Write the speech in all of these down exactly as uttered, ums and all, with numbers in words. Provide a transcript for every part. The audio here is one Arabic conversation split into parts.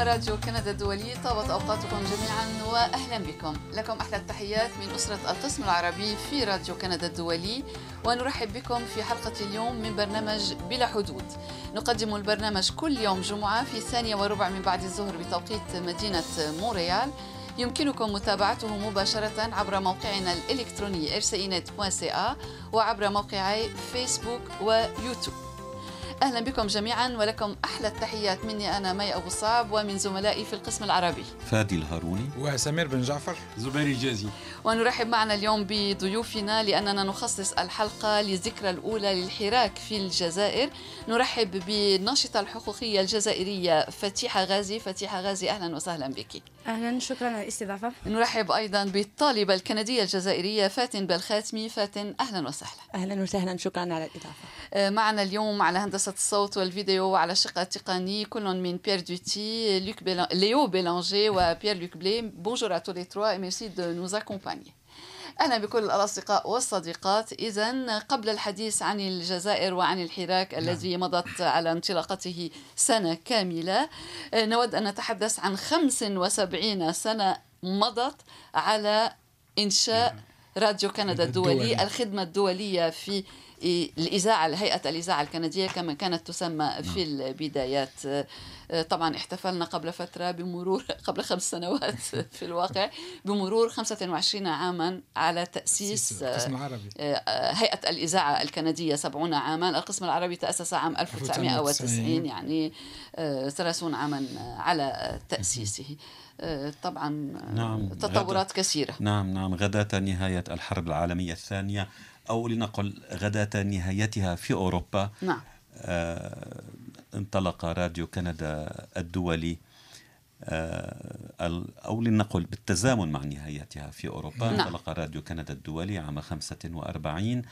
مستمعينا راديو كندا الدولي، طابت أوقاتكم جميعا وأهلا بكم. لكم أحلى التحيات من أسرة القسم العربي في راديو كندا الدولي، ونرحب بكم في حلقة اليوم من برنامج بلا حدود. نقدم البرنامج كل يوم جمعة في الثانية وربع من بعد الظهر بتوقيت مدينة مونريال. يمكنكم متابعته مباشرة عبر موقعنا الإلكتروني r s net dot c a وعبر موقعي فيسبوك ويوتيوب. أهلا بكم جميعا ولكم أحلى التحيات مني أنا مي أبو صعب ومن زملائي في القسم العربي فادي الهاروني وسمير بن جعفر زبير الجازي. ونرحب معنا اليوم بضيوفنا لأننا نخصص الحلقة للذكرى الأولى للحراك في الجزائر. نرحب بالناشطة الحقوقية الجزائرية فتيحة غازي. فتيحة غازي أهلا وسهلا بك. أهلا، شكرا على الاستضافة. نرحب أيضا بالطالبة الكندية الجزائرية فاتن بلخاتمي. فاتن أهلا وسهلا. أهلا وسهلا، شكرا على الإضافة. معنا اليوم على هندسة الصوت والفيديو وعلى الشق التقني كل من بير دوتي، ليو بيلانجي وبير لوك بلي. بونجور ا تو لي تروا، ميرسي دو نوز اكومباني. أهلا بكل الأصدقاء والصديقات. إذن قبل الحديث عن الجزائر وعن الحراك الذي مضت على انطلاقته سنة كاملة، نود أن نتحدث عن خمس وسبعين سنة مضت على إنشاء راديو كندا الدولي، الخدمة الدولية في الإذاعة، هيئة الإذاعة الكندية كما كانت تسمى في البدايات. طبعا احتفلنا قبل فترة بمرور قبل خمس سنوات في الواقع بمرور خمسة وعشرين عاما على تأسيس هيئة الإذاعة الكندية. سبعين عاما. القسم العربي تأسس عام ألف وتسعمائة وتسعين، يعني ثلاثين عاما على تأسيسه. طبعا نعم، تطورات كثيرة. نعم نعم، غداة نهاية الحرب العالمية الثانية، أو لنقل غداة نهايتها في أوروبا. نعم. آه، انطلق راديو كندا الدولي، آه، أو لنقل بالتزامن مع نهايتها في أوروبا. نعم. انطلق راديو كندا الدولي عام خمسة وأربعين،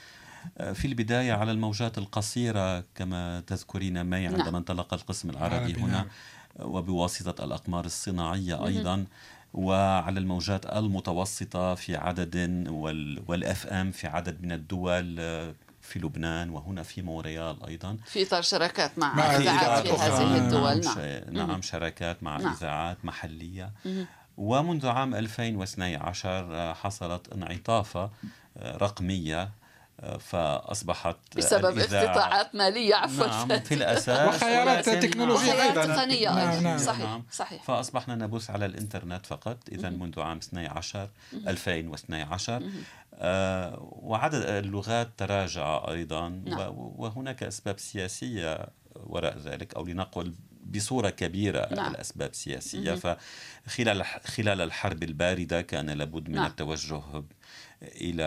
آه، في البداية على الموجات القصيرة كما تذكرين مي، عندما نعم. انطلق القسم العربي هنا نعم. وبواسطة الأقمار الصناعية أيضا. مم. وعلى الموجات المتوسطة في عدد، والأف أم في عدد من الدول في لبنان وهنا في مونريال أيضا، في إطار شراكات مع, مع الإذاعات في هذه الدول. نعم, نعم شراكات مع نعم. إذاعات محلية. مم. ومنذ عام ألفين واثني عشر حصلت انعطافة رقمية، فأصبحت بسبب اقتطاعات مالية عفوا نعم في الأساس وخيارات تكنولوجية أيضا تقنية. نعم نعم صحيح نعم. صحيح. فأصبحنا نبث على الإنترنت فقط. إذا منذ عام اثني عشر ألفين واثني عشر، آه، وعدد اللغات تراجع أيضا. نعم. وهناك أسباب سياسية وراء ذلك، أو لنقل بصورة كبيرة. نعم. الأسباب السياسية. فخلال خلال الحرب الباردة كان لابد من نعم. التوجه إلى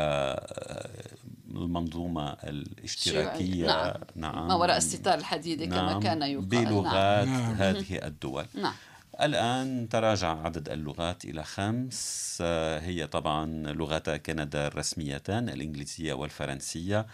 المنظومة الاشتراكية. نعم. نعم. ما وراء الستار الحديدي نعم. كما كان يقال بلغات نعم. هذه الدول. نعم. الآن تراجع عدد اللغات إلى خمس، هي طبعا لغتا كندا الرسميتان الإنجليزية والفرنسية،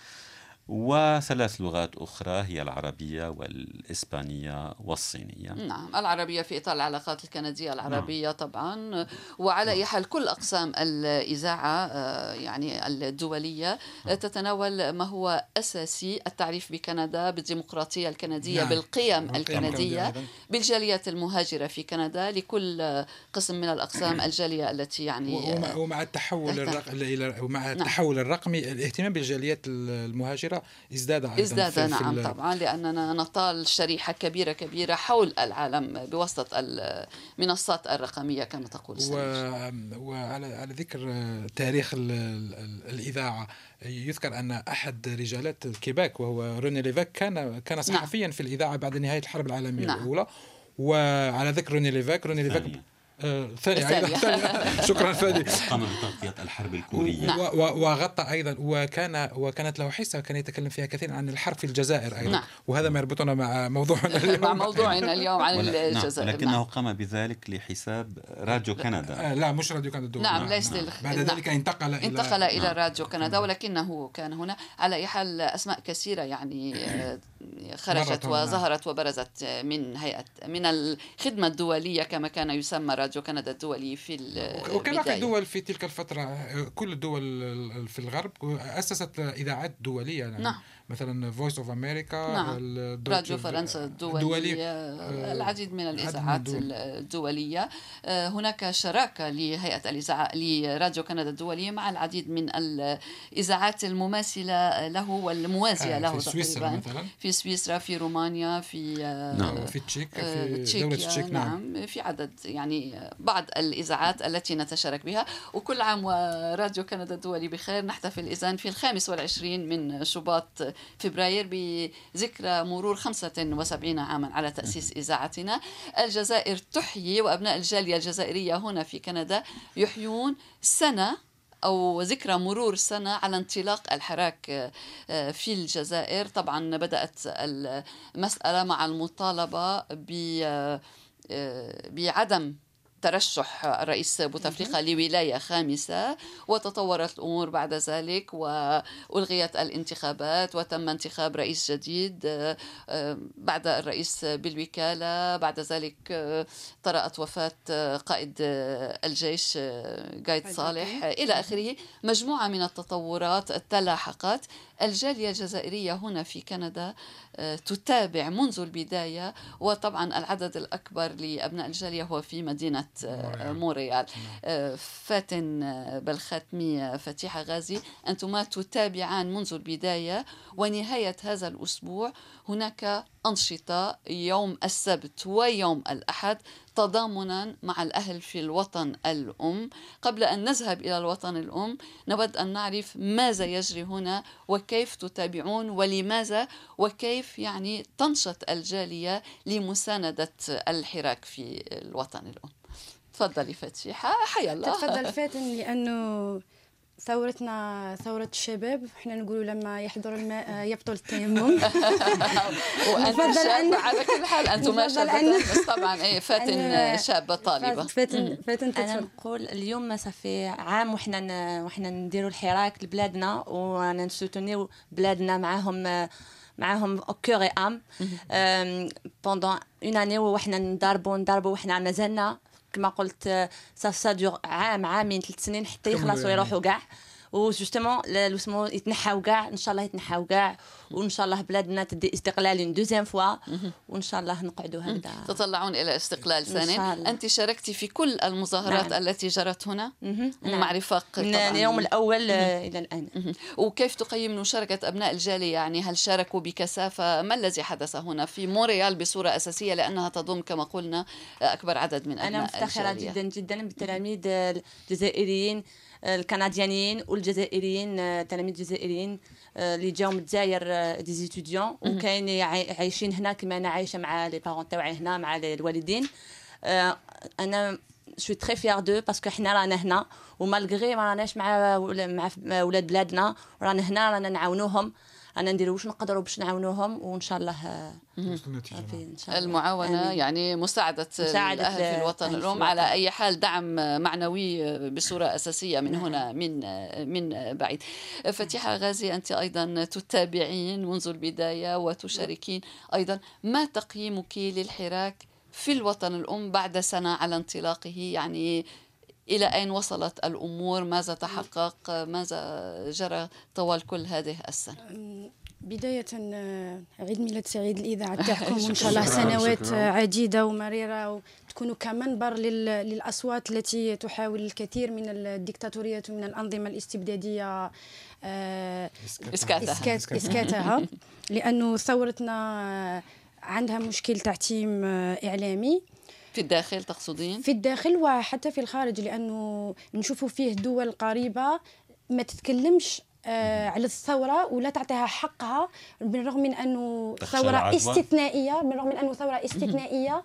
وثلاث لغات أخرى هي العربية والإسبانية والصينية. نعم، العربية في إطار العلاقات الكندية العربية. نعم. طبعا. وعلى أي حال كل أقسام الإذاعة يعني الدولية تتناول ما هو أساسي: التعريف بكندا، بالديمقراطية الكندية. نعم. بالقيم الكندية، بالجاليات المهاجرة في كندا لكل قسم من الأقسام الجالية التي يعني، ومع التحول الرقمي ومع التحول الرقمي الاهتمام بالجاليات المهاجرة ازداد ازداد نعم طبعا، لاننا نطال شريحه كبيره كبيره حول العالم بواسطه المنصات الرقميه كما تقول. و... وعلى على ذكر تاريخ ال... الاذاعه، يذكر ان احد رجالات الكيباك وهو روني ليفيك كان كان صحفيا نعم. في الاذاعه بعد نهايه الحرب العالميه نعم. الاولى. وعلى ذكر روني ليفيك روني ليفيك ثانية شكرا فادي، قام بتغطية الحرب الكورية وغطى أيضا، وكان وكانت له حصة كان يتكلم فيها كثيرا عن الحرب في الجزائر أيضا. وهذا ما يربطنا مع موضوعنا اليوم مع موضوعنا اليوم عن الجزائر. لكنه قام بذلك لحساب راديو كندا، لا مش راديو كندا الدولي. نعم ليس، بعد ذلك انتقل إلى انتقل إلى راديو كندا، ولكنه كان هنا. على أي حال أسماء كثيرة يعني خرجت وظهرت وبرزت من هيئة من الخدمة الدولية كما كان يسمى راديو كندا الدولي في البداية. وكما في الدول في تلك الفترة كل الدول في الغرب أسست إذاعات دولية يعني. نعم. مثلا Voice of America، نعم. راديو فرنسا الدولي، العديد من الإذاعات الدولية. هناك شراكة لهيئة الإذاعة لراديو كندا الدولي مع العديد من الإذاعات المماثلة له والموازية له في سويسرا مثلا، في سويسرا، في رومانيا، في نعم. في التشيك، في دولة التشيك، نعم. نعم في عدد يعني بعض الإذاعات التي نتشارك بها. وكل عام وراديو كندا الدولي بخير. نحتفل إذن في الخامس والعشرين من شباط فبراير بذكرى مرور خمسة وسبعين عاما على تأسيس إذاعتنا. الجزائر تحيي، وأبناء الجالية الجزائرية هنا في كندا يحيون سنة أو ذكرى مرور سنة على انطلاق الحراك في الجزائر. طبعا بدأت المسألة مع المطالبة بعدم ترشح الرئيس بوتفليقة لولاية خامسة، وتطورت الأمور بعد ذلك وألغيت الانتخابات وتم انتخاب رئيس جديد بعد الرئيس بالوكالة. بعد ذلك طرأت وفاة قائد الجيش قايد صالح إلى آخره، مجموعة من التطورات تلاحقت. الجالية الجزائرية هنا في كندا تتابع منذ البداية، وطبعا العدد الأكبر لأبناء الجالية هو في مدينة موريال. فاتن بلخاتمي، فتيحة غازي، أنتما تتابعان منذ البداية، ونهاية هذا الأسبوع هناك أنشطة يوم السبت ويوم الأحد تضامنا مع الأهل في الوطن الأم. قبل أن نذهب إلى الوطن الأم نود أن نعرف ماذا يجري هنا وكيف تتابعون ولماذا، وكيف يعني تنشط الجالية لمساندة الحراك في الوطن الأم. تفضلي فتيحة. حيا الله. تفضل فاتن. لأنه ثورتنا ثورة الشباب، احنا نقولوا لما يحضر الماء يبطل التيمم. وأنت شابة على كل حال، أنتما شابة طبعا. اي فاتن شابة طالبة. فاتن فاتن أنا نقول اليوم ما صافي عام وحنا وحنا نديروا الحراك لبلادنا ونسوتونيو بلادنا معاهم معاهم كور اي ام بوندون اون اني، وحنا نضربوا نضربوا وحنا مازلنا كما قلت صافصادور عام عامين ثلاث سنين حتى يخلصوا يروحوا كاع. وجوستمون لوسمو يتنحاو كاع ان شاء الله، يتنحاو كاع وان شاء الله بلادنا تدي استقلال اون دوزيام فوا، وان شاء الله نقعدوا هكذا تطلعون الى استقلال ثاني. انت شاركتي في كل المظاهرات نعم. التي جرت هنا نعم. مع رفاق من اليوم الاول الى الان. وكيف تقيم مشاركه ابناء الجاليه؟ يعني هل شاركوا بكثافه؟ ما الذي حدث هنا في موريال بصوره اساسيه لانها تضم كما قلنا اكبر عدد من ابناء الجاليه؟ انا مفتخره الجالية. جدا جدا بالتلاميذ الجزائريين الكنديين والجزائريين، تلاميذ جزائريين اللي جاوا من الجزائر دي زيتوديون وكاين عايشين هنا كما انا عايشه مع لي بارون تاعي هنا مع الوالدين. انا سوي تري فيير دو باسكو حنا رانا هنا ومالغري ما راناش مع مع ولاد بلادنا، رانا هنا رانا نعاونوهم، رانا نديرو واش نقدروا باش نعاونوهم، وان شاء الله المعاونة يعني مساعدة الأهل في الوطن الأم. على أي حال دعم معنوي بصورة أساسية من هنا من من بعيد. فتيحة غازي، أنت أيضا تتابعين منذ البداية وتشاركين أيضا. ما تقييمك للحراك في الوطن الأم بعد سنة على انطلاقه؟ يعني إلى أين وصلت الأمور؟ ماذا تحقق؟ ماذا جرى طوال كل هذه السنة؟ بداية عيد ميلاد سعيد الإذاعة تاعكم، وإن شاء الله سنوات عديدة ومريرة وتكونوا كمنبر للأصوات التي تحاول الكثير من الديكتاتوريات ومن الأنظمة الاستبدادية إسكاتها. لأنه ثورتنا عندها مشكل تعتيم إعلامي في الداخل. تقصدين في الداخل وحتى في الخارج، لأنه نشوفوا فيه دول قريبة ما تتكلمش على الثورة ولا تعطيها حقها، بالرغم من أنه ثورة استثنائية، بالرغم من أنه ثورة استثنائية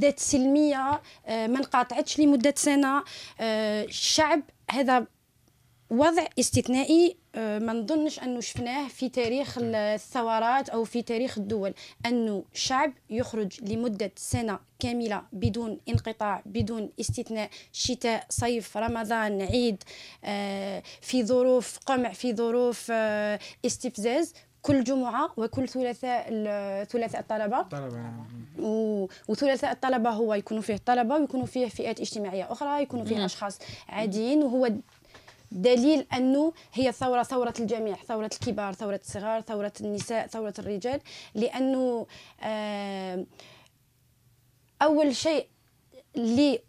ذات سلمية ما انقطعتش لمدة سنة. الشعب هذا وضع استثنائي ما نظنش أنه شفناه في تاريخ الثورات أو في تاريخ الدول، أنه شعب يخرج لمدة سنة كاملة بدون انقطاع بدون استثناء، شتاء صيف رمضان عيد، في ظروف قمع في ظروف استفزاز، كل جمعة وكل ثلاثاء ثلاثاء الطلبة طلبة. وثلاثاء الطلبة هو يكونوا فيه الطلبة ويكونوا فيه فئات اجتماعية أخرى، يكونوا فيه أشخاص عاديين، وهو دليل أنه هي ثورة ثورة الجميع، ثورة الكبار، ثورة الصغار، ثورة النساء، ثورة الرجال، لأنه أول شيء اللي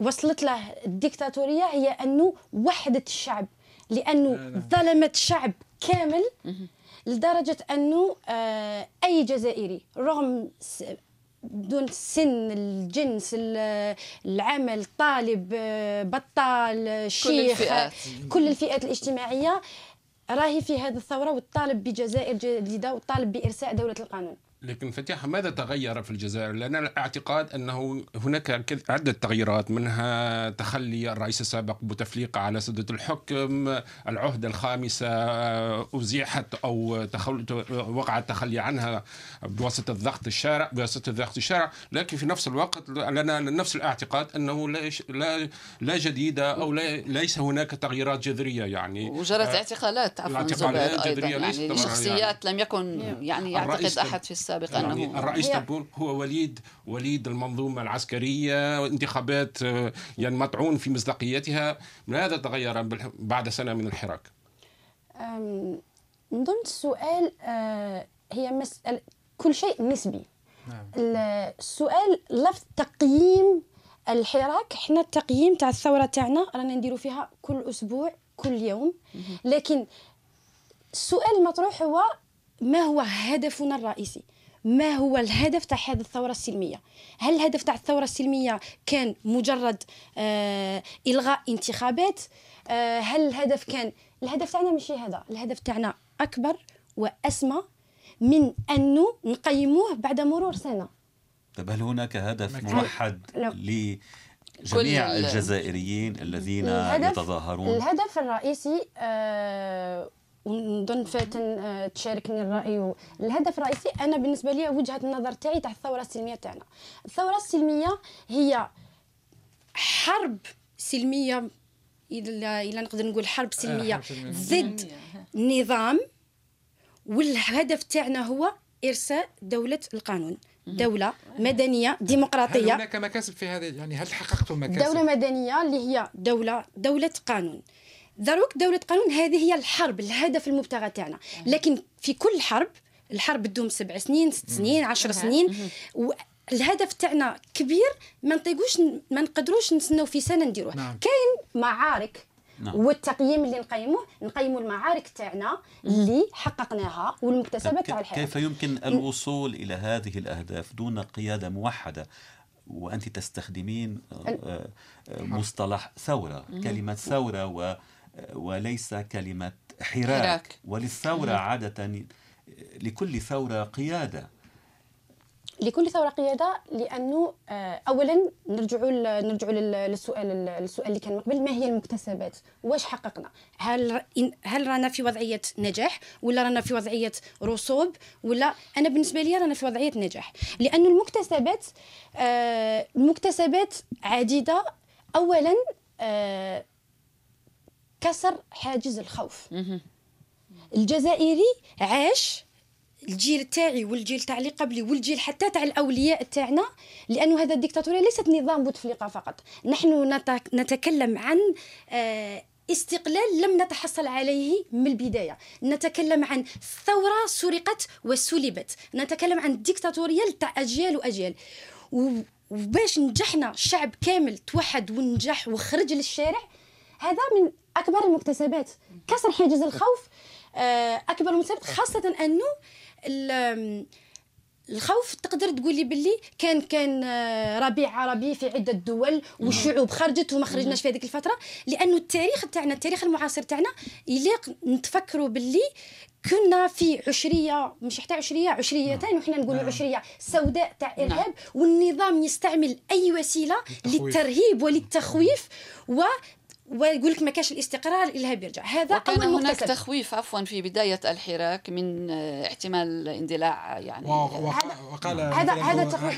وصلت له الديكتاتورية هي أنه وحدت الشعب، لأنه ظلمت الشعب كامل لدرجة أنه أي جزائري رغم دون السن، الجنس، العمل، طالب، بطال، شيخ، كل الفئات, كل الفئات الاجتماعية راهي في هذه الثورة والطالب بجزائر جديدة والطالب بإرساء دولة القانون. لكن فتيحة، ماذا تغير في الجزائر؟ لأن الاعتقاد أنه هناك عدة تغييرات، منها تخلي الرئيس السابق بوتفليقة على سدة الحكم، العهدة الخامسة أزيحت أو تخل... وقع التخلي عنها بواسطة ضغط الشارع، بواسطة ضغط الشارع، لكن في نفس الوقت لنا نفس الاعتقاد أنه لا لا, لا جديدة أو لا... ليس هناك تغييرات جذرية يعني. وجرت اعتقالات عفوا زبير أيضا يعني لشخصيات يعني لم يكن يعني يعتقد أحد في السابق. يعني الرئيس تبون هو وليد وليد المنظومة العسكرية، انتخابات يعني مطعون في مصداقيتها. ماذا تغير بعد سنة من الحراك؟ من ضمن السؤال هي مسألة كل شيء نسبي. نعم. السؤال لفظ تقييم الحراك، احنا التقييم تاع الثورة تاعنا رانا نديرو فيها كل أسبوع كل يوم، لكن السؤال المطروح هو ما هو هدفنا الرئيسي؟ ما هو الهدف تاع هذه الثورة السلمية؟ هل الهدف تاع الثورة السلمية كان مجرد آه إلغاء انتخابات؟ آه هل الهدف كان الهدف تاعنا ماشي هذا، الهدف تاعنا أكبر وأسمى من أنه نقيموه بعد مرور سنة. طب هل هناك هدف موحد لجميع الجزائريين الذين الهدف يتظاهرون؟ الهدف الرئيسي آه ونظن فاتن تشاركني الرأي. الهدف الرئيسي أنا بالنسبة لي وجهة النظر تاعي تاع الثورة السلمية تاعنا، الثورة السلمية هي حرب سلمية، إلا إلا نقدر نقول حرب سلمية ضد نظام، والهدف تاعنا هو إرساء دولة القانون، دولة مدنية ديمقراطية. هل هناك مكاسب في هذا؟ يعني هل حققتم مكاسب؟ دولة مدنية اللي هي دولة دولة قانون، ضروري دولة قانون، هذه هي الحرب الهدف المبتغى تاعنا. لكن في كل حرب، الحرب تدوم سبع سنين، ست سنين، عشر سنين، والهدف تاعنا كبير، ما نطيقوش ما نقدروش نستناو في سنة نديروه. نعم. كاين معارك. نعم. والتقييم اللي نقيموه نقيموا المعارك تاعنا اللي حققناها والمكتسبات تاع الحياة. كيف يمكن الوصول إلى هذه الأهداف دون قيادة موحدة؟ وأنت تستخدمين مصطلح ثورة، كلمة ثورة و وليس كلمة حراك, حراك. وللثورة عادة لكل ثورة قيادة، لكل ثورة قيادة، لأنه أولا نرجعوا نرجعوا للسؤال السؤال اللي كان قبل، ما هي المكتسبات؟ واش حققنا؟ هل هل رانا في وضعية نجاح ولا رانا في وضعية رسوب؟ ولا أنا بالنسبة لي رانا في وضعية نجاح، لأنه المكتسبات المكتسبات عديدة. أولا كسر حاجز الخوف، الجزائري عاش، الجيل تاعي والجيل تاع اللي قبلي والجيل حتى تاع الاولياء تاعنا، لانه هذا الديكتاتوريه ليست نظام بوتفليقه فقط، نحن نتكلم عن استقلال لم نتحصل عليه من البدايه، نتكلم عن ثوره سرقت وسلبت، نتكلم عن ديكتاتوريه تاع اجيال واجيال. وباش نجحنا شعب كامل توحد ونجح وخرج للشارع، هذا من أكبر المكتسبات، كسر حاجز الخوف أكبر المكتسبات، خاصة أنه الخوف تقدر تقولي باللي كان كان ربيع عربي في عدة دول والشعوب خرجت وما خرجناش في هذيك الفترة، لأنه التاريخ تاعنا التاريخ المعاصر تاعنا يليق نتفكروا باللي كنا في عشرية، مش حتى عشرية، عشريتين، وحنا نقولوا عشرية سوداء تاع إرهاب، والنظام يستعمل أي وسيلة للترهيب وللتخويف و ويقول لك ما كاش الاستقرار الا بيرجع. هذا اول مكتسب. هناك تخويف عفوا في بدايه الحراك من احتمال اندلاع يعني. وقال هذا هذا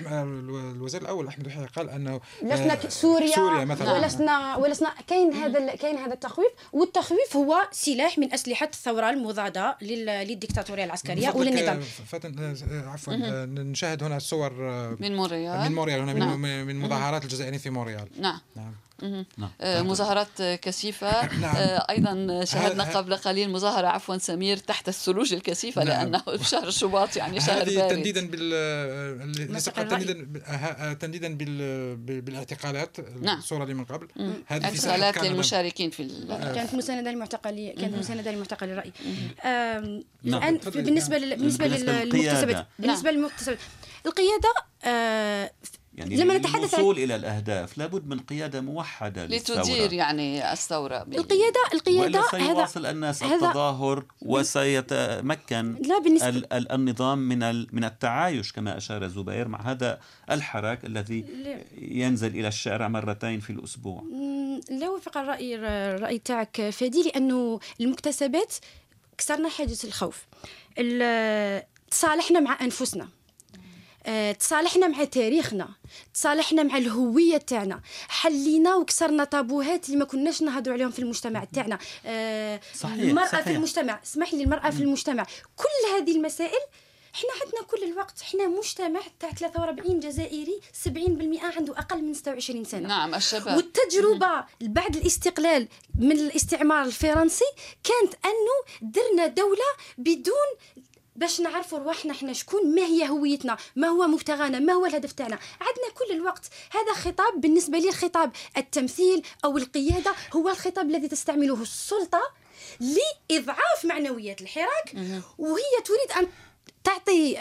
الوزير الاول احمد الحيي قال انه لسنا سوريا, سوريا مثلا ولسنا ولسنا كاين هذا كاين هذا التخويف. والتخويف هو سلاح من اسلحه الثوره المضاده للديكتاتوريه العسكريه وللنظام. عفوا نشاهد هنا صور من مونريال من مونريال هنا نعم. من مظاهرات الجزائريين في مونريال نعم نعم مظاهرات كثيفة. أيضا شاهدنا قبل قليل مظاهرة عفوا سمير تحت الثلوج الكثيفة لأنه شهر شباط يعني شهر بارد. هذه تنديدا بال تنديدا بالاعتقالات الصورة اللي من قبل. هذه اعتقالات للمشاركين في كانت مساندة للمعتقلين كانت مساندة للمعتقل الرأي. الآن بالنسبة بالنسبة للمكتسبات بالنسبة للمكتسبات القيادة يعني لما نتحدث عن الوصول إلى الأهداف لابد من قيادة موحدة للثورة لتدير يعني الثورة. القيادة القيادة ولا سيواصل الناس التظاهر وسيتمكن ال ال النظام من من التعايش كما أشار زبير مع هذا الحراك الذي ينزل إلى الشارع مرتين في الأسبوع. لا وفق الرأي الرأي تاعك فادي لأنه المكتسبات كسرنا حاجز الخوف. تصالحنا مع أنفسنا تصالحنا مع تاريخنا تصالحنا مع الهويه تاعنا حلينا وكسرنا طابوهات اللي ما كناش نهضروا عليهم في المجتمع تاعنا. أه المراه صحيح. في المجتمع اسمح لي المراه في المجتمع كل هذه المسائل احنا عندنا كل الوقت. احنا مجتمع تاع ثلاثة وأربعين جزائري سبعين بالمئة عنده اقل من ستة وعشرين سنه. نعم الشباب. والتجربه بعد الاستقلال من الاستعمار الفرنسي كانت انه درنا دوله بدون باش نعرفوا رواحنا احنا شكون ما هي هويتنا ما هو مبتغانا ما هو الهدف تاعنا. عندنا كل الوقت. هذا خطاب بالنسبه لي الخطاب التمثيل او القياده هو الخطاب الذي تستعمله السلطه لاضعاف معنويات الحراك وهي تريد ان تعطي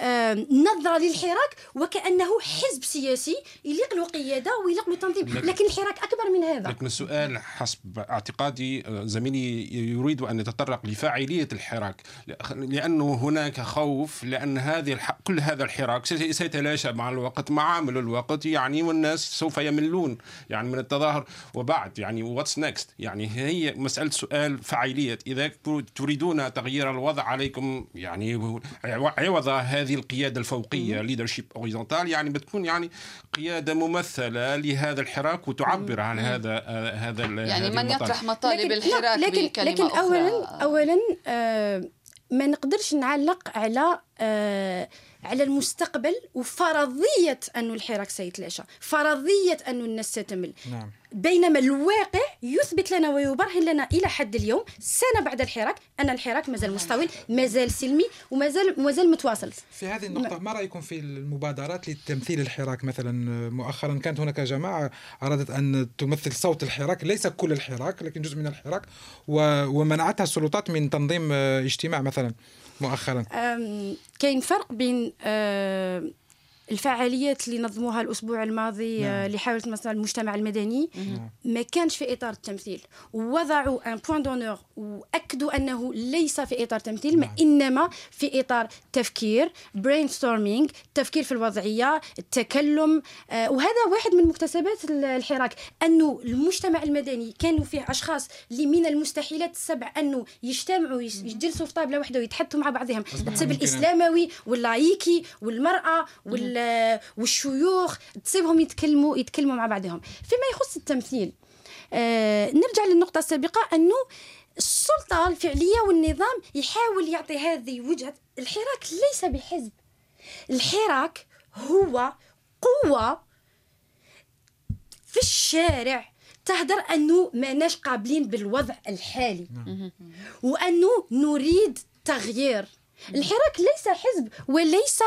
نظرة للحراك وكأنه حزب سياسي يليق له قيادة ويليق له تنظيم لكن الحراك أكبر من هذا. لكن السؤال حسب اعتقادي زميلي يريد أن يتطرق لفاعلية الحراك لأنه هناك خوف لأن هذه كل هذا الحراك سيتلاشى مع الوقت مع عامل الوقت يعني والناس سوف يملون يعني من التظاهر وبعد يعني واتس نيكست يعني هي مسألة سؤال فاعلية. إذا تريدون تغيير الوضع عليكم يعني عوض هذه القيادة الفوقية ليدرشيب اوريزونتال يعني بتكون يعني قيادة ممثلة لهذا الحراك وتعبر عن هذا آه هذا يعني من يطرح مطالب الحراك لكن بكلمة لكن أخرى. أولا أولا آه ما نقدرش نعلق على آه على المستقبل وفرضية أن الحراك سيتلاشى فرضية أن الناس ستمل. نعم. بينما الواقع يثبت لنا ويبرهن لنا إلى حد اليوم سنة بعد الحراك أن الحراك مازال مستوي مازال سلمي ومازال مازال متواصل. في هذه النقطة ما رأيكم في المبادرات لتمثيل الحراك؟ مثلا مؤخرا كانت هناك جماعة أرادت أن تمثل صوت الحراك ليس كل الحراك لكن جزء من الحراك ومنعتها السلطات من تنظيم اجتماع مثلا مؤخرا. كاين فرق بين الفعاليات اللي نظموها الأسبوع الماضي. نعم. اللي حاولت مثلا المجتمع المدني. نعم. ما كانش في إطار التمثيل ووضعوا ان بوين دونور وأكدوا أنه ليس في إطار تمثيل. نعم. ما إنما في إطار تفكير برين ستورمينغ التفكير في الوضعية التكلم. آه وهذا واحد من مكتسبات الحراك أنه المجتمع المدني كانوا فيه أشخاص اللي من المستحيلات السبع أنه يجتمعوا يجلسوا في طابلة واحدة ويتحدثوا مع بعضهم. التسب الإسلاموي واللايكي والمرأة وال والشيوخ تصيبهم يتكلموا يتكلموا مع بعضهم. فيما يخص التمثيل آه نرجع للنقطة السابقة أنه السلطة الفعلية والنظام يحاول يعطي هذه وجهة. الحراك ليس بحزب. الحراك هو قوة في الشارع تهدر أنه ما ناش قابلين بالوضع الحالي وأنه نريد تغيير. الحراك ليس حزب وليس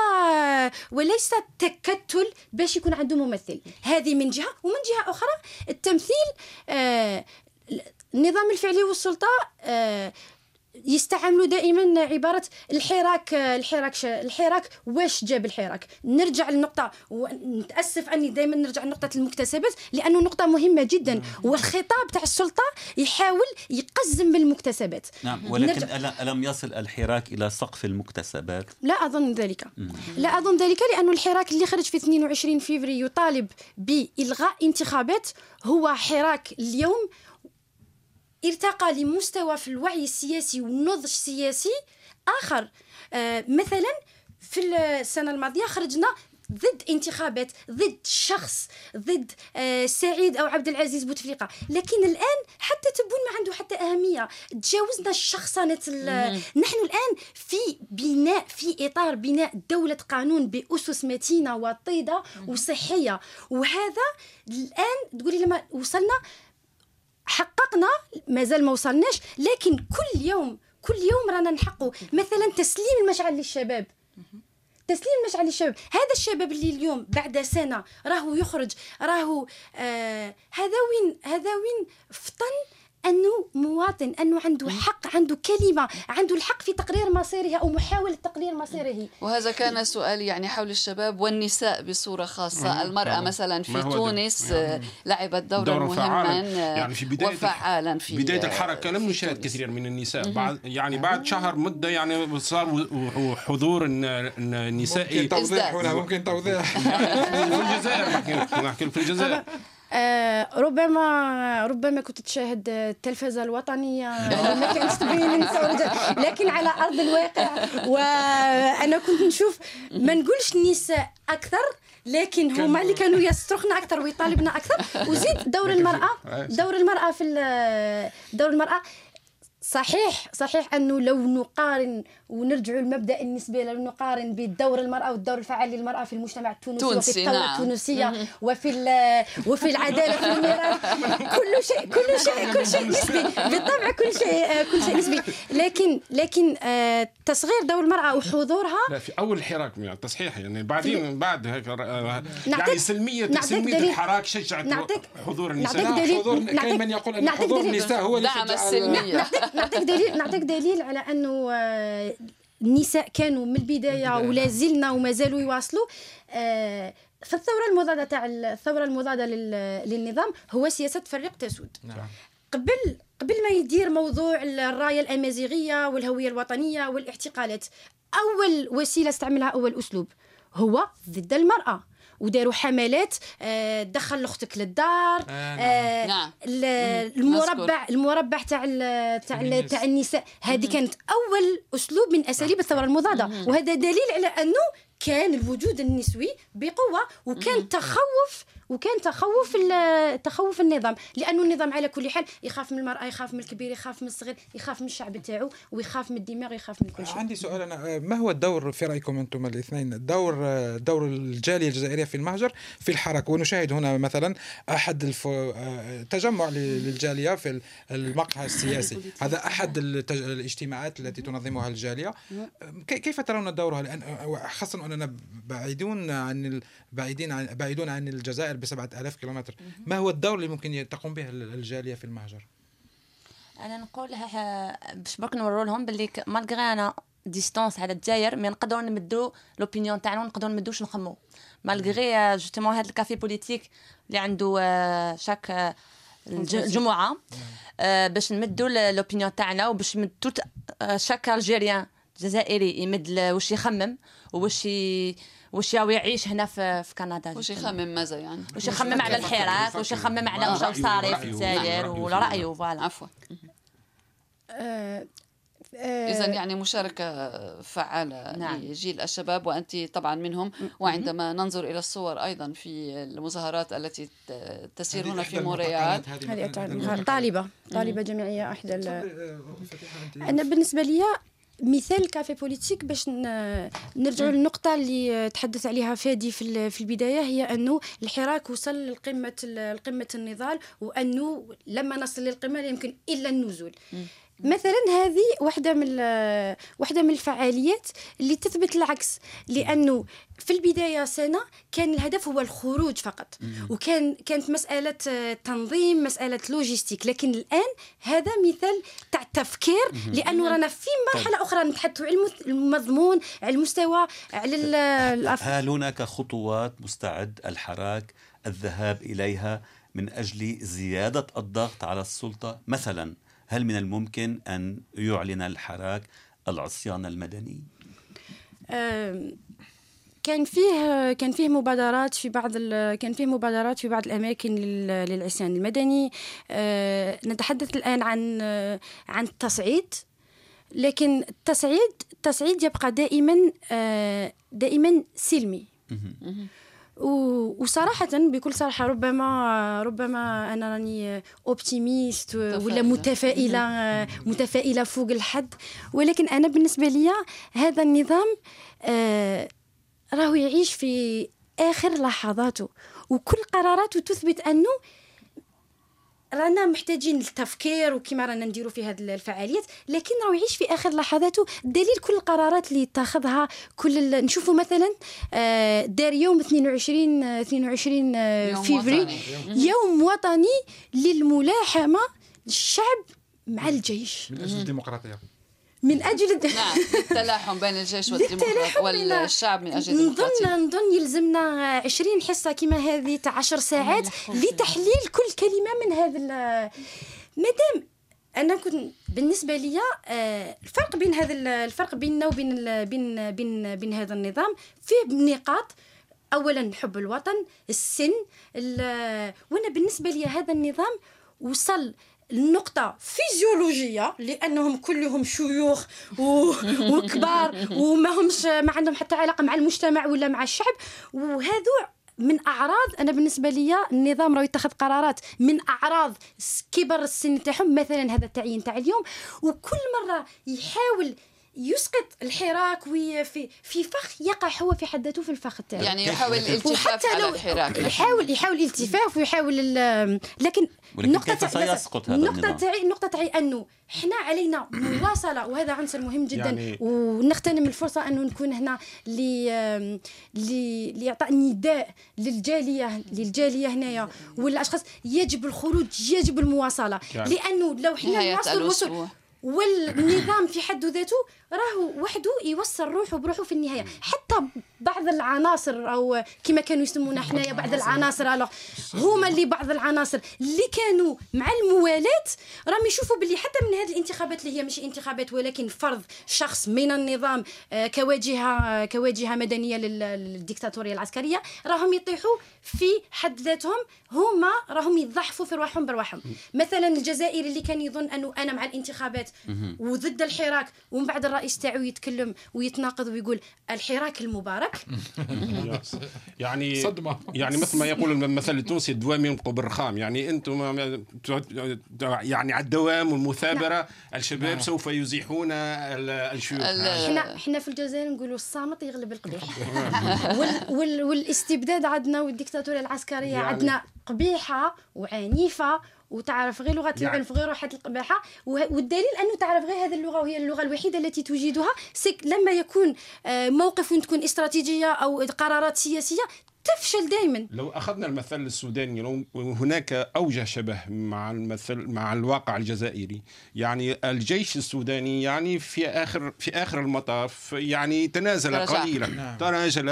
وليس تكتل باش يكون عنده ممثل. هذه من جهة ومن جهة أخرى التمثيل آه النظام الفعلي والسلطة آه يستعملوا دائما عبارة الحراك الحراك الحراك واش جاب الحراك. نرجع للنقطة ونتأسف أني دائما نرجع لنقطة المكتسبات لأنه نقطة مهمة جدا والخطاب تاع السلطة يحاول يقزم بالمكتسبات. نعم ولكن ألم يصل الحراك إلى سقف المكتسبات؟ لا أظن ذلك. لا أظن ذلك لأنه الحراك اللي خرج في اثنين وعشرين فبراير يطالب بإلغاء انتخابات هو حراك اليوم ارتقى لمستوى في الوعي السياسي والنضج السياسي آخر. آه مثلا في السنة الماضية خرجنا ضد انتخابات، ضد شخص، ضد آه سعيد أو عبد العزيز بوتفليقة، لكن الآن حتى تبون ما عنده حتى أهمية. تجاوزنا الشخصنة. نحن الآن في بناء، في إطار بناء دولة قانون بأسس متينة وطيدة وصحية، وهذا الآن تقولي لما وصلنا حققنا، مازال ما وصلناش، لكن كل يوم كل يوم رانا نحقوا. مثلا تسليم المشعل للشباب، تسليم المشعل للشباب، هذا الشباب اللي اليوم بعد سنة راهو يخرج، راهو آه هذا وين هذا وين فطن أنه مواطن، أنه عنده حق، عنده كلمة، عنده الحق في تقرير مصيره أو محاولة تقرير مصيره. وهذا كان سؤالي يعني حول الشباب والنساء بصورة خاصة. المرأة مثلا في تونس يعني لعبت دورا مهما فعالا، يعني في بداية وفعالا في بداية الحركة لم نشاهد كثير من النساء. بعد يعني بعد شهر مدة يعني صار حضور نسائي. ممكن توضيح ولا ممكن توضيح؟ في الجزائر، نحكي في الجزائر. آه ربما ربما كنت تشاهد التلفزة الوطنية ما كانتش تبين النساء والرجال، لكن على أرض الواقع وأنا كنت نشوف، ما نقولش النساء أكثر، لكن هما اللي كانوا يصرخنا أكثر ويطالبنا أكثر. وزيد دور المرأة، دور المرأة في دور المرأة صحيح صحيح أنه لو نقارن ونرجع لمبدأ النسبة، لو نقارن بالدور المرأة والدور الفعال للمرأة في المجتمع التونسي وفي الثورة نعم. التونسية وفي وفي العدالة في الميراث، كل شيء كل شيء كل شيء نسبي بالطبع، كل شيء كل شيء نسبي، لكن لكن تصغير دور المرأة وحضورها لا في أول الحراك يعني تصحيح يعني بعدين بعد هيك يعني سلمية سلمية الحراك شجعت حضور النساء. نعطيك من يقول أن حضور النساء هو دعم السلمية. نعطيك دليل نعطيك دليل على انه النساء كانوا من البدايه ولا زلنا وما زالوا يواصلوا في الثوره المضاده تاع الثوره المضاده للنظام، هو سياسه فريق تسود. نعم. قبل قبل ما يدير موضوع الرايه الامازيغيه والهويه الوطنيه والاعتقالات، اول وسيله استعملها، اول اسلوب هو ضد المراه، وداروا حملات آه دخل اختك للدار، آه نعم. المربع المربع تاع تاع تاع النساء، هذه كانت اول اسلوب من اساليب الثوره المضاده. مم. وهذا دليل على انه كان الوجود النسوي بقوه، وكان تخوف وكان تخوف تخوف النظام، لانه النظام على كل حال يخاف من المراه، يخاف من الكبير، يخاف من الصغير، يخاف من الشعب تاعو، ويخاف من الدماغ، يخاف من كل شيء. عندي سؤال انا، ما هو الدور في رايكم انتم الاثنين، دور دور الجاليه الجزائريه في المهجر في الحركه؟ ونشاهد هنا مثلا احد الف... تجمع للجاليه في المقهى السياسي، هذا احد التج... الاجتماعات التي تنظمها الجاليه. كيف ترون دورها الان، خاصه اننا بعيدون عن ال... بعيدين عن بعيدون عن الجزائر بسبعة آلاف كيلومتر، ما هو الدور اللي ممكن تقوم به الجالية في المهجر؟ أنا نقولها باش برك نورو لهم باللي مالغري أنا ديستانس على الجزائر، مي نقدروا نمدوا لوبينيون تاعنا، ونقدروا نمدوا واش نخمو مالغري جوستومون هذا الكافي بوليتيك اللي عنده شاك الجمعة باش نمدوا لوبينيون تاعنا، وباش نمدوا شاك الجيريان جزائري يمد واش يخمم واش واش يعيش هنا في في كندا، واش يخمم ماذا يعني، واش يخمم على الحراك، واش يخمم على واش صاري في الجزائر ولا رايه. فوالا عفوا. إذا يعني مشاركة فعالة نعم. لجيل الشباب وأنت طبعا منهم، وعندما ننظر إلى الصور أيضا في المظاهرات التي تسير هنا في موريال، هذه طالبة طالبة جامعية أحد. أنا بالنسبة لي مثال كافي بوليتيك باش نرجعوا للنقطة اللي تحدث عليها فادي في البداية، هي أنه الحراك وصل لقمة القمة النضال، وأنه لما نصل للقمة لا يمكن إلا النزول. مثلا هذه واحدة من واحدة من الفعاليات اللي تثبت العكس، لأنه في البداية سنة كان الهدف هو الخروج فقط، وكان كانت مسألة تنظيم، مسألة لوجيستيك، لكن الآن هذا مثال تاع التفكير، لأنه رانا في مرحلة أخرى نتحدثوا على المضمون، على المستوى، على الأف... هل هناك خطوات مستعد الحراك الذهاب إليها من أجل زيادة الضغط على السلطة؟ مثلا هل من الممكن أن يعلن الحراك العصيان المدني؟ كان فيه كان فيه مبادرات في بعض كان فيه مبادرات في بعض الأماكن للعصيان المدني. نتحدث الآن عن عن التصعيد، لكن التصعيد التصعيد يبقى دائما دائما سلمي. وصراحة بكل صراحة ربما ربما أنا راني أوبتيميست ولا متفائلة متفائلة فوق الحد، ولكن أنا بالنسبة لي هذا النظام راهو يعيش في آخر لحظاته، وكل قراراته تثبت أنه رانا محتاجين للتفكير وكما رانا نديروا في هذه الفعاليات، لكن راهو يعيش في اخر لحظاته. دليل كل القرارات اللي اتخذها كل ال... نشوفوا مثلا دار يوم اثنين وعشرين اثنين وعشرين فيفري يوم وطني للملاحمه الشعب مع الجيش من اجل الديمقراطيه، من اجل الد... نعم التلاحم بين الجيش والديمقراطيه والشعب من اجل الديمقراطيه. نظن نظن يلزمنا عشرين حصه كما هذه تاع عشر ساعات لتحليل كل كلمه من هذا ال... مادام انا كنت بالنسبه لي الفرق بين هذا الفرق بيننا وبين ال... بين بين بين هذا النظام فيه نقاط. اولا حب الوطن، السن ال... وانا بالنسبه لي هذا النظام وصل النقطة فيزيولوجية، لأنهم كلهم شيوخ وكبار وما همش ما عندهم حتى علاقة مع المجتمع ولا مع الشعب، وهذو من أعراض. أنا بالنسبة لي النظام راه يتخذ قرارات من أعراض كبر السن تاعهم، مثلا هذا التعيين تاع اليوم، وكل مرة يحاول يسقط الحراك في في فخ يقع هو في حد ذاته في الفخ تاعو، يعني يحاول الالتفاف على الحراك، يحاول يحاول الالتفاف ويحاول ال... لكن النقطه تاعي النقطه تاعي النقطه تاعي انه احنا علينا مواصله، وهذا عنصر مهم جدا يعني... ونغتنم الفرصه انه نكون هنا لي ليعطي نداء للجاليه للجاليه هنايا والاشخاص، يجب الخروج، يجب المواصله، يعني... لانه لو احنا نواصلوا والنظام في حد ذاته راهو وحده يوصل روحه بروحه في النهايه. حتى بعض العناصر او كما كانوا يسمونا حنايا بعض العناصر الوغ هما اللي بعض العناصر اللي كانوا مع الموالاه راهم يشوفوا باللي حتى من هذه الانتخابات اللي هي ماشي انتخابات ولكن فرض شخص من النظام كواجهه كواجهه مدنيه للديكتاتوريه العسكريه، راهم يطيحوا في حد ذاتهم، هما راهم يضحفوا في رواحهم برواحهم. مثلا الجزائري اللي كان يظن انه انا مع الانتخابات وضد الحراك، ومن بعد الرئيس تاعو يتكلم ويتناقض ويقول الحراك المبارك يعني صدمة. يعني مثل ما يقول المثل التونسي الدوامي قبر خام، يعني انتم يعني على الدوام والمثابره الشباب سوف يزيحون الشيوخ. احنا احنا في الجزائر نقولوا الصامت يغلب القبيح وال والاستبداد عندنا والديكتاتوريه العسكريه عندنا قبيحه وعنيفه، وتعرف غير لغه العنف غير روحة القباحه، والدليل انه تعرف غير هذه اللغه وهي اللغه الوحيده التي توجدها. لما يكون موقف تكون استراتيجيه او قرارات سياسيه تفشل دائما. لو اخذنا المثل السوداني هناك اوجه شبه مع المثل مع الواقع الجزائري، يعني الجيش السوداني يعني في اخر في اخر المطاف يعني تنازل قليلا، تنازل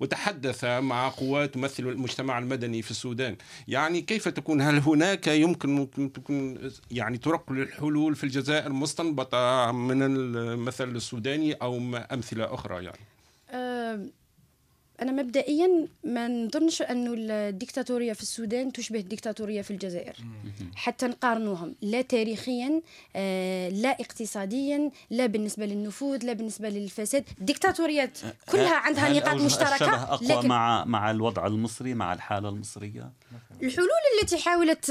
وتحدث مع قوات تمثل المجتمع المدني في السودان. يعني كيف تكون، هل هناك يمكن تكون يعني طرق للحلول في الجزائر مستنبطه من المثل السوداني او امثله اخرى؟ يعني أه أنا مبدئياً ما نظنش أنه الديكتاتورية في السودان تشبه الديكتاتورية في الجزائر حتى نقارنوهم، لا تاريخياً لا اقتصادياً لا بالنسبة للنفوذ لا بالنسبة للفساد. الديكتاتوريات كلها عندها نقاط مشتركة، أقوى لكن مع مع الوضع المصري مع الحالة المصرية. الحلول التي حاولت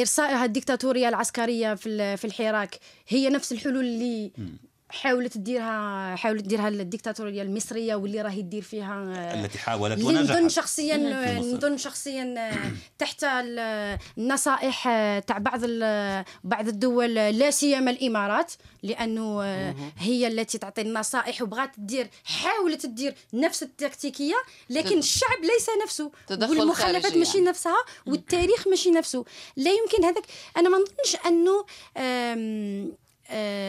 إرسائها الديكتاتورية العسكرية في في الحراك هي نفس الحلول اللي حاولت تديرها حاولت تديرها الديكتاتوريه المصريه واللي راهي تدير فيها، التي حاولت ونجحت. نظن شخصيا نظن شخصيا تحت النصائح تاع بعض بعض الدول لا سيما الامارات، لانه هي التي تعطي النصائح وبغات تدير حاولت تدير نفس التكتيكيه، لكن الشعب ليس نفسه والمخالفات ماشي نفسها والتاريخ ماشي نفسه. لا يمكن هذاك. انا ما نظنش انه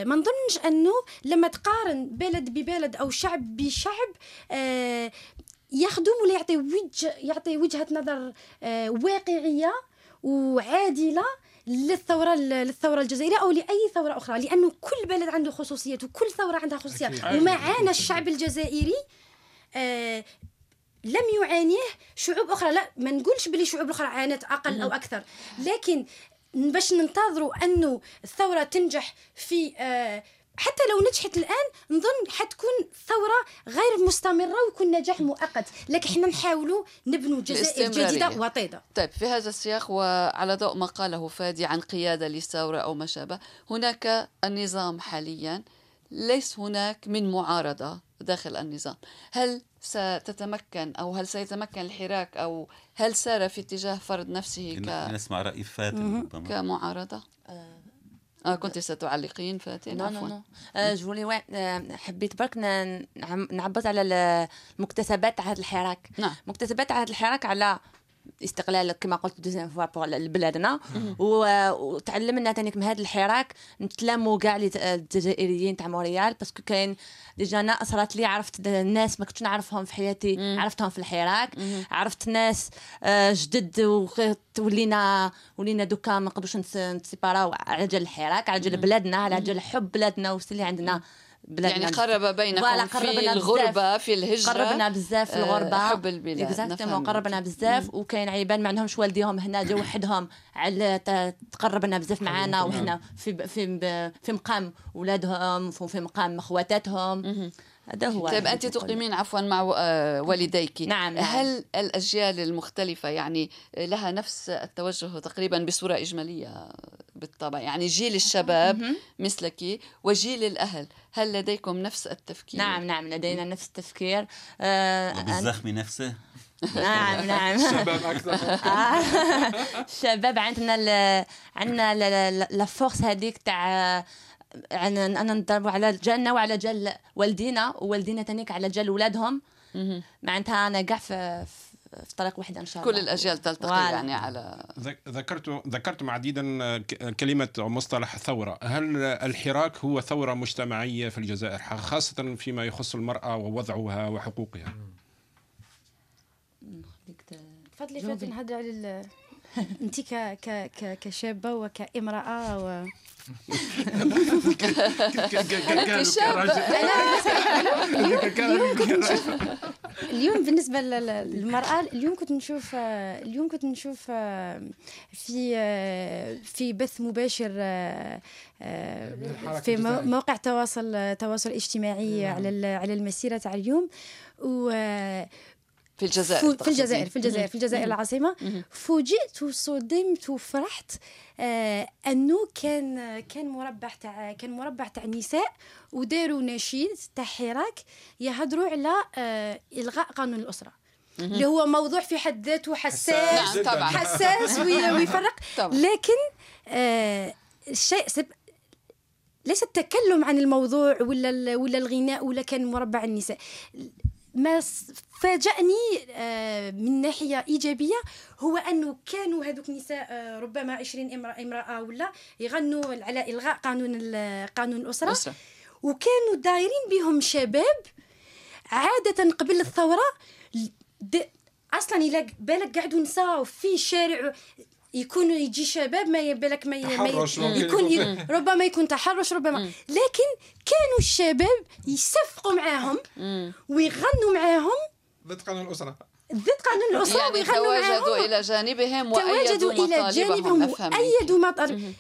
ما نظنش أنه لما تقارن بلد ببلد أو شعب بشعب يخدم ولا يعطي وجه يعطي وجهة نظر واقعية وعادلة للثورة للثورة الجزائرية أو لأي ثورة أخرى، لأنه كل بلد عنده خصوصيات وكل ثورة عندها خصوصيات. وما عانى الشعب الجزائري آه لم يعانيه شعوب أخرى. لا ما نقولش بلي شعوب أخرى عانت أقل أو أكثر، لكن باش ننتظروا أنه الثورة تنجح في آه حتى لو نجحت الآن نظن حتكون ثورة غير مستمرة ويكون نجاح مؤقت، لكن احنا نحاولوا نبنوا جزائر جديدة وطيدة. طيب في هذا السياق وعلى ضوء ما قاله فادي عن قيادة للثورة أو ما شابه، هناك النظام حاليا ليس هناك من معارضة داخل النظام، هل ستتمكن أو هل سيتمكن الحراك أو هل سار في اتجاه فرض نفسه ك... نسمع رأي فاتن كمعارضة؟ آه كنت ستعلقين فاتن؟ عفوا آه جولي وين آه حبيت برك نعبط على المكتسبات تاع هذا الحراك. نعم. مكتسبات تاع هذا الحراك على استقلال كما قلت دوزيام فوا بور لبلادنا، وتعلمنا ثاني من هذا الحراك نتلاموا كاع الجزائريين تاع موريال، باسكو كاين ديجا انا اثرت لي، عرفت الناس ما كنتش نعرفهم في حياتي مم. عرفتهم في الحراك. مم. عرفت ناس جدد وولينا ولينا دوكا ما نقدروش نسيباراو على جال الحراك، على جال بلادنا، على جال حب بلادنا وسط اللي عندنا يعني نفسي. قرب بينكم في الغربة في الهجرة، قربنا بزاف في الغربة، حب البلاد، قربنا بزاف. وكاين عيبان ما عندهمش والديهم هنا جو وحدهم على تقربنا بزاف معانا، وحنا في في في مقام ولادهم وفي مقام اخواتاتهم. هذا هو. طيب انت تقيمين عفوا مع والديك. نعم. هل الاجيال المختلفة يعني لها نفس التوجه تقريبا بصورة إجمالية؟ بالطبع يعني جيل الشباب مثلك وجيل الأهل، هل لديكم نفس التفكير؟ نعم نعم لدينا نفس التفكير. آه وبالزخم نفسه؟ نعم نعم الشباب أكثر. الشباب عندنا ال عندنا لا فورس هذيك تاع أنا نضربوا على جالنا وعلى جال والدينا، ووالدينا تانيك على جال ولادهم، معناتها أنا كاع في في طريق واحد ان شاء الله. كل الاجيال تلتقي يعني على ذكرت ذكرتم عديدا كلمه مصطلح ثوره، هل الحراك هو ثوره مجتمعيه في الجزائر خاصه فيما يخص المراه ووضعها وحقوقها؟ تفضلي فاتن. نهضر على انت كشابه وكامراه و اليوم بالنسبه للمراه، اليوم كنت نشوف اليوم كنت نشوف في في بث مباشر في موقع تواصل تواصل اجتماعي على على المسيره تاع اليوم و في الجزائر في الجزائر في الجزائر في الجزائر العاصمة. فوجئت وصدمت وفرحت آه انه كان كان مربع تاع كان مربع تاع النساء وداروا نشيد تاع حراك يهضروا على آه الغاء قانون الأسرة اللي هو موضوع في حد ذاته حساس حساس ويفرق، لكن آه الشيء ليس التكلم عن الموضوع ولا ولا الغناء ولا كان مربع النساء. ما فاجأني من ناحية إيجابية هو أنه كانوا هذوك النساء ربما عشرين امرأة امرأة ولا يغنوا على إلغاء قانون قانون الأسرة أسرة. وكانوا دايرين بهم شباب عادة قبل الثورة أصلا إلا بالك قاعدوا نساو في شارع يكونوا يجي شباب ما يبالك ما يكون ي... ربما يكون تحرش ربما مم. لكن كانوا الشباب يصفقوا معاهم ويغنوا معاهم ضد قانون الأسرة ضد قانون الأسرة يعني ويغنوا معاهم، تواجدوا إلى جانبهم وأيدوا مطالبهم وأيدوا مطالبهم،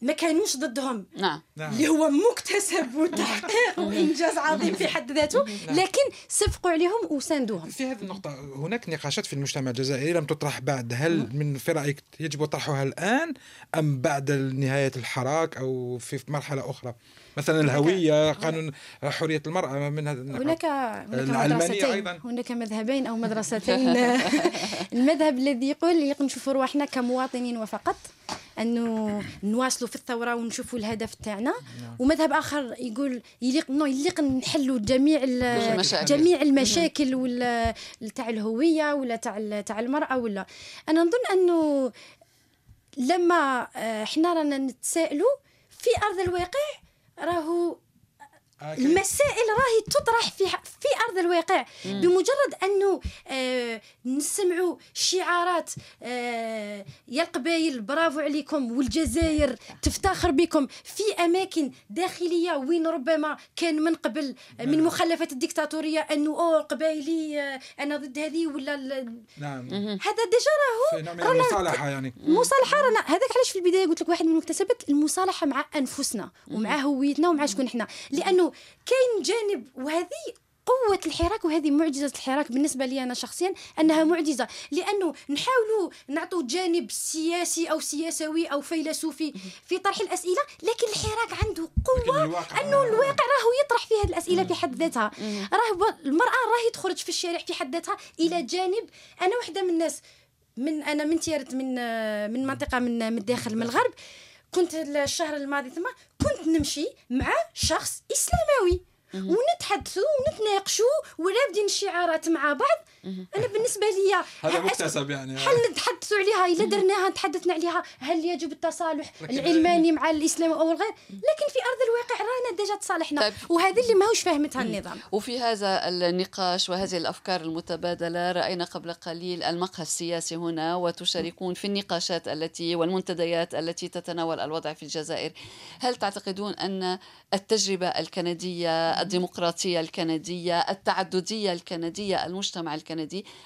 ما كانوش ضدهم. نعم. اللي هو مكتسب وتحقيق وإنجاز عظيم في حد ذاته، لكن صفقوا عليهم وساندوهم. في هذه النقطة هناك نقاشات في المجتمع الجزائري لم تطرح بعد، هل من في رأيك يجب طرحها الآن أم بعد نهاية الحراك أو في مرحلة أخرى؟ مثلا الهوية، قانون حرية المرأة، من هذا هناك هناك مدرستين، هناك مذهبين أو مدرستين. المذهب الذي يقول نشوفوا رواحنا كمواطنين وفقط، انه نواصلوا في الثوره ونشوفوا الهدف تاعنا، ومذهب اخر يقول يليق نو يليق نحلوا جميع المشاكل. جميع المشاكل ولا تاع الهويه ولا تاع تاع المراه ولا. انا نظن انه لما احنا رانا نتسائلوا في ارض الواقع راهو المسائل راهي تطرح في في أرض الواقع. مم. بمجرد أنه آه نسمعوا شعارات آه يا القبائل برافو عليكم والجزائر تفتخر بكم في أماكن داخلية وين ربما كان من قبل من مخلفات الديكتاتورية أنه أوه القبائلي آه أنا ضد هذه ولا نعم. هذا ديجا راهو مصالحة يعني مصالحة رانا هذاك علاش في البداية قلت لك واحد من مكتسبات المصالحة مع أنفسنا ومع هويتنا ومع شكون احنا، لأنه كاين جانب وهذه قوة الحراك وهذه معجزة الحراك بالنسبة لي أنا شخصيا أنها معجزة، لأنه نحاولوا نعطوا جانب سياسي أو سياسوي أو فيلسوفي في طرح الأسئلة، لكن الحراك عنده قوة أنه الواقع راهو يطرح في هذه الأسئلة في حد ذاتها. راه المرأة راهي تخرج في الشارع في حد ذاتها إلى جانب. أنا واحدة من الناس من أنا من تيارت من من منطقة من من الداخل من الغرب، كنت الشهر الماضي ثم كنت نمشي مع شخص إسلاموي ونتحدثوا ونتناقشوا ونبدي الشعارات مع بعض. أنا بالنسبة لي هذا مكتسب يعني، هل نتحدثوا عليها إلا درناها تحدثنا عليها هل يجب التصالح العلماني مع الإسلام أو الغير، لكن في أرض الواقع رانا ديجا تصالحنا، وهذا اللي ماهوش فاهمتها النظام. وفي هذا النقاش وهذه الأفكار المتبادلة رأينا قبل قليل المقهى السياسي هنا، وتشاركون في النقاشات التي والمنتديات التي تتناول الوضع في الجزائر. هل تعتقدون أن التجربة الكندية الديمقراطية الكندية التعددية الكندية المجتمع الكندي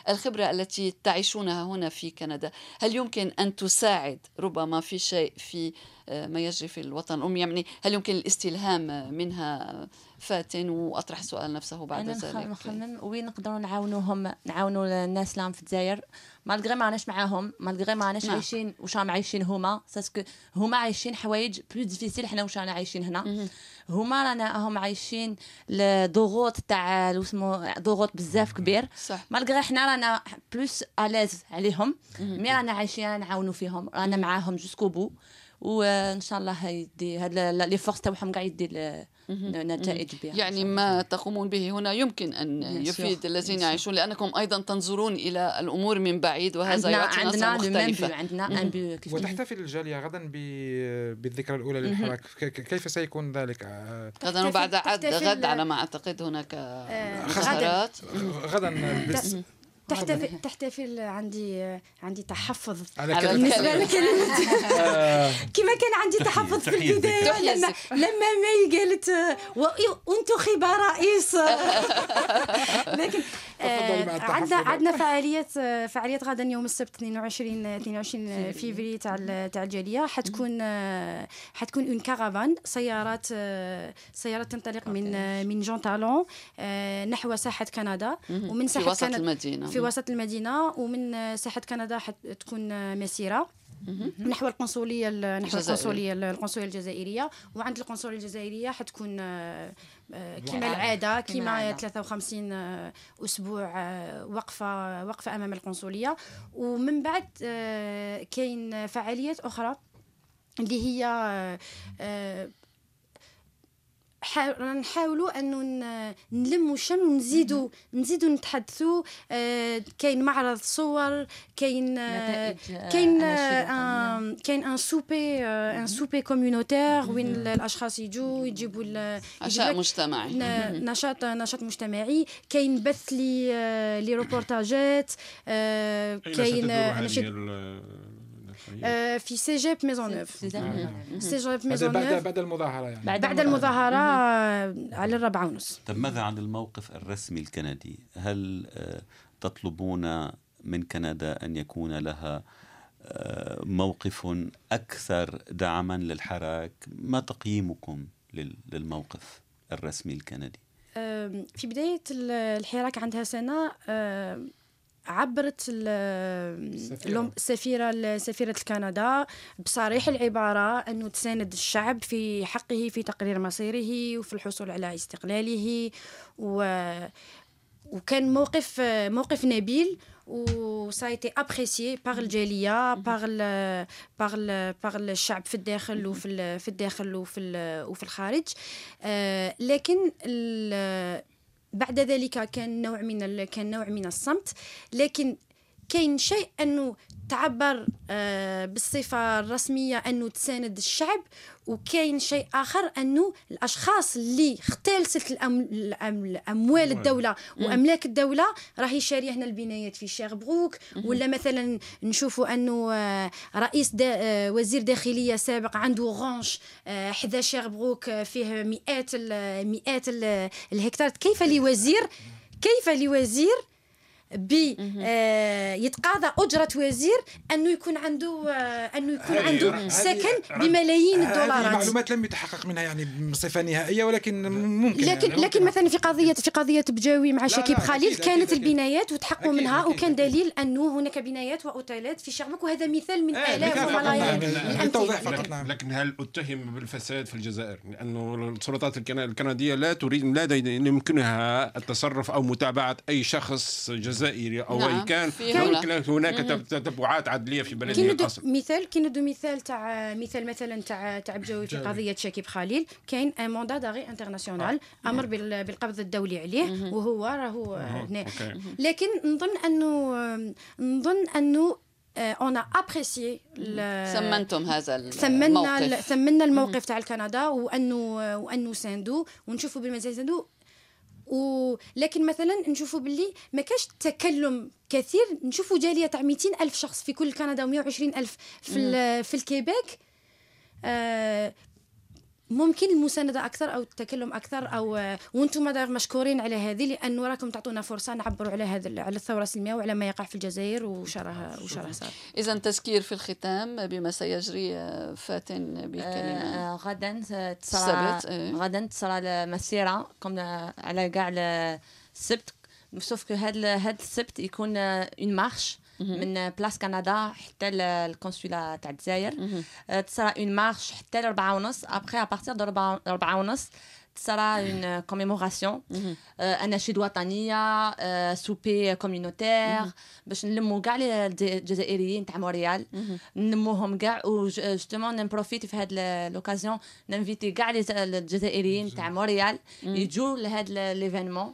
الخبرة التي تعيشونها هنا في كندا هل يمكن أن تساعد ربما في شيء في ما يجري في الوطن الأم؟ يعني هل يمكن الاستلهام منها؟ فاتن وأطرح سؤال نفسه بعد أنا ذلك. أنا نخمن وين نقدروا نعاونوهم، نعاونوا الناس اللي في الجزائر مالغري ما عناش معاهم، مالغري ما عناش عايشين واش راهم عايشين هما، ساسكو هما عايشين حوايج بلو ديفيسيل حنا واش رانا عايشين هنا. م- هما رانا هم عايشين الضغوط تاع اسمه ضغوط بزاف كبير، مالغري حنا رانا بلوس ألاز عليهم. م- مي رانا عايشين نعاونوا فيهم، رانا معاهم جوسكو بو، وان شاء الله هيدي هاد لي فورس تاعهم قاع يدير نتائج بها. يعني ما تقومون به هنا يمكن ان يفيد الذين يعيشون، لانكم ايضا تنظرون الى الامور من بعيد، وهذا يعطي نظرة مختلفة. عندنا عندنا وتحتفل الجالية غدا بالذكرى الاولى للحراك، كيف سيكون ذلك؟ غدا وبعد عد غد على ما اعتقد هناك خسارات غدا بس تحتفل تحتفل عندي عندي تحفظ بالنسبه للكلمات كما كان عندي تحفظ في البدايه لما لما مي قالت وانتخب رئيس، لكن عندنا عندنا فعاليات فعاليات غدا يوم السبت اثنين وعشرين اثنين وعشرين فيفري تاع تاع الجاليه، حتكون حتكون اون كارافان سيارات سيارات تنطلق من من جون تالون نحو ساحه كندا، ومن ساحه كندا في وسط المدينة، ومن ساحة كندا حتكون مسيرة نحو القنصلية نحو القنصلية القنصلية الجزائرية، وعند القنصلية الجزائرية حتكون كما العادة كما ثلاثة وخمسين أسبوع وقفة وقفة أمام القنصلية. ومن بعد كاين فعاليات أخرى اللي هي نحاولوا أنه نلموا الشمل ونزيدوا نزيدوا نتحدثوا. كاين معرض صور، كاين كاين كاين ان سوبي ان سوبي كوميونيتير وين الاشخاص يجوا يجيبوا عشاء مجتمعي، نشاط نشاط مجتمعي، كاين بث لي لي ريبورتاجات، كاين في سجاب ميزون نوف سجاب ميزون نوف بعد المظاهرة يعني بعد, بعد المظاهرة على الرابعة ونص. طب ماذا عن الموقف الرسمي الكندي؟ هل تطلبون من كندا أن يكون لها موقف أكثر دعما للحراك؟ ما تقييمكم للموقف الرسمي الكندي؟ في بداية الحراك عندها سنة عبرت السفيرة سفيرة كندا بصريح العبارة أنه تساند الشعب في حقه في تقرير مصيره وفي الحصول على استقلاله، وكان موقف موقف نبيل وسايتي أبريسيي باغ الجالية باغ باغ باغ الشعب في الداخل وفي في الداخل وفي وفي الخارج. لكن بعد ذلك كان نوع من كان نوع من الصمت، لكن كاين شيء أنه تعبر بالصفة الرسمية أنه تساند الشعب وكاين شيء آخر أنه الأشخاص اللي اختلست الأم... الأم... الأموال الدولة وأملاك الدولة راهي شارية هنا البنايات في شيربروك، ولا مثلا نشوفوا أنه رئيس دا... وزير داخلية سابق عنده غانش حدا شيربروك فيه مئات ال... مئات ال... الهكتار. كيف لوزير كيف لوزير بي آه يتقاضى أجرة وزير أنه يكون عنده آه أنه يكون عنده سكن بملايين الدولارات. هذه معلومات لم يتحقق منها يعني بصفة نهائية، ولكن ممكن لكن يعني لكن مثلا في قضية في قضية بجاوي مع شكيب خليل كانت البنايات وتحققوا منها، وكان دليل أنه هناك بنايات وأوتيلات في شرمك، وهذا مثال من آلاف وملايين. لكن هل أتهم بالفساد في الجزائر؟ لأنه السلطات الكندية لا تريد لا يمكنها التصرف أو متابعة أي شخص جزائري جزائري او نعم. كان هناك تتبعات عدليه في بلديه القصر. مثال كاين دو مثال تاع مثال مثلا تاع تاع بجاوي في قضيه شكيب خليل، كاين ان موندا داري انترناسيونال آه. امر بالقبض الدولي عليه مم. وهو راهو هنا. لكن نظن انه نظن انه اون ابريسي ثمنتم هذا الموقف، ثمننا الموقف تاع كندا وانه وانه ساندو ونشوفوا بالمزال ساندو. ولكن مثلا نشوفوا باللي ما كاش تكلم كثير، نشوفوا جاليه تاع مئتين ألف شخص في كل كندا ومئة وعشرين ألف في في الكيبيك. آه ممكن المساندة أكثر أو التكلم أكثر، أو وأنتم داير مشكورين على هذه لأنه راكم تعطونا فرصة نعبروا على هذا على الثورة السلمية وعلى ما يقع في الجزائر وشرها وشرها صار. إذا تذكير في الختام بما سيجري فاتن بكلمة. آه غدا تصرى آه. غدا تصرى المسيرة قمنا على كاع السبت، سوف كو هذا هذا السبت يكون اون مارش من بلاس كندا حتى القنصلة تاع الجزائر. تصرى اون مارش حتى لربعة ونص، ابخي ابارتيغ دو ربعة ونص تصرى اون كوميموراسيون، اناشيد وطنية، سوبي كوميونيتير باش نلمو كاع الجزائريين تاع موريال، نلموهم كاع و جوستومون نبروفيت في هذا لوكازيون ننفيتي كاع الجزائريين تاع موريال يجوا لهذا ليفينمون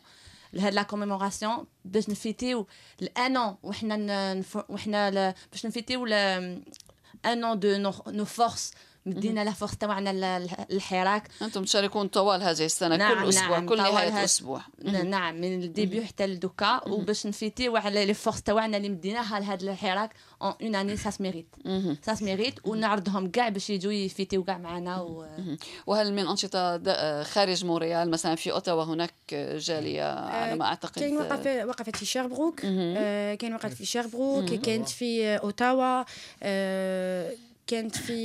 لهاد لا كوميموراسيون باش نفيتيو الانون وحنا وحنا باش نفيتيو الانون دو نو فورس مدينا لا فورس تاعنا الحراك. انتم تشاركون طوال هذه السنه نعم كل اسبوع نعم كل نهايه اسبوع نعم من الديبيو حتى لدوكا، وباش نفيتيو على لي فورس تاعنا اللي مديناها لهذا الحراك اون اون اني سا سميريت سا سميريت، ونعرضهم كاع باش يجوا يفيتيو كاع معنا. و... وهل من انشطه خارج مونريال مثلا في اوتاوا هناك جاليه على ما اعتقد؟ كاين وقفه وقفت في شيربروك، كاين وقفت في شيربروك، كانت في اوتاوا، كانت في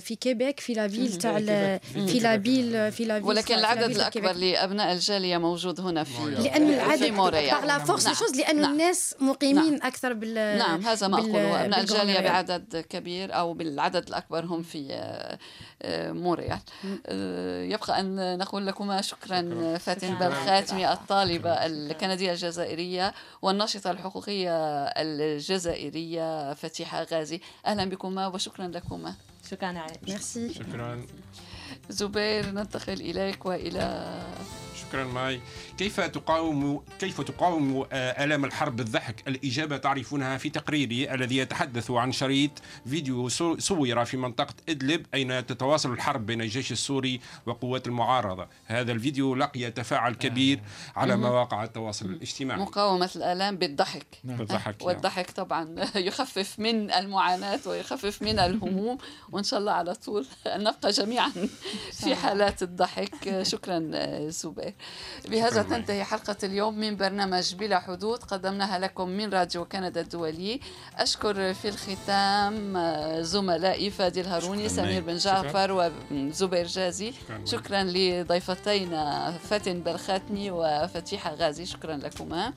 في كيبيك في لافيل تاع في لافيل في لافيل. ولكن العدد الاكبر لابناء الجاليه موجود هنا في لان العدد باغ لا فورس شوز لان الناس مقيمين نعم. اكثر بال نعم هذا ما اقوله، ابناء الجاليه بعدد كبير او بالعدد الاكبر هم في مونريال. يبقى ان نقول لكما شكرا فاتن بلخاتمي الطالبه الكنديه الجزائريه والناشطه الحقوقيه الجزائريه فتيحه غازي، اهلا بكما وشكرا شكرا لكما. شكرا عليك. ميرسي. شكرا. زبير ننتقل إليك وإلى. شكرا معي. كيف تقاوم كيف تقاوم آلام الحرب بالضحك؟ الإجابة تعرفونها في تقريري الذي يتحدث عن شريط فيديو صور في منطقة إدلب أين تتواصل الحرب بين الجيش السوري وقوات المعارضة. هذا الفيديو لقي تفاعل كبير على مواقع التواصل الاجتماعي. مقاومة الآلام بالضحك. بالضحك. والضحك طبعا يخفف من المعاناة ويخفف من الهموم، وإن شاء الله على طول نبقى جميعا في حالات الضحك. شكرا زبير. بهذا تنتهي حلقة اليوم من برنامج بلا حدود قدمناها لكم من راديو كندا الدولي. أشكر في الختام زملائي فادي الهاروني، سمير بن جعفر، وزبير جازي. شكرا, شكرا لضيفتينا فاتن بلخاتمي وفتيحة غازي، شكرا لكما.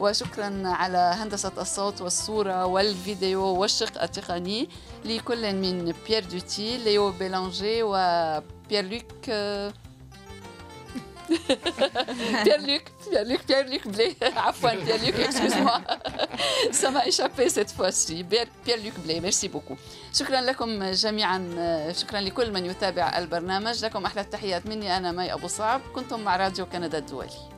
وشكرا على هندسة الصوت والصورة والفيديو والشق التقني لكل من بير دوتي، ليو بيلانجي، وبير لوك بير لوك بير لوك بير لوك بلي عفوا بير لوك اكسكوزموا سا ما ايشابي سيت فوسي بير لوك بلي. ميرسي بوكو. شكرا لكم جميعا، شكرا لكل من يتابع البرنامج. لكم احلى التحيات مني، انا مي ابو صعب، كنتم مع راديو كندا الدولي.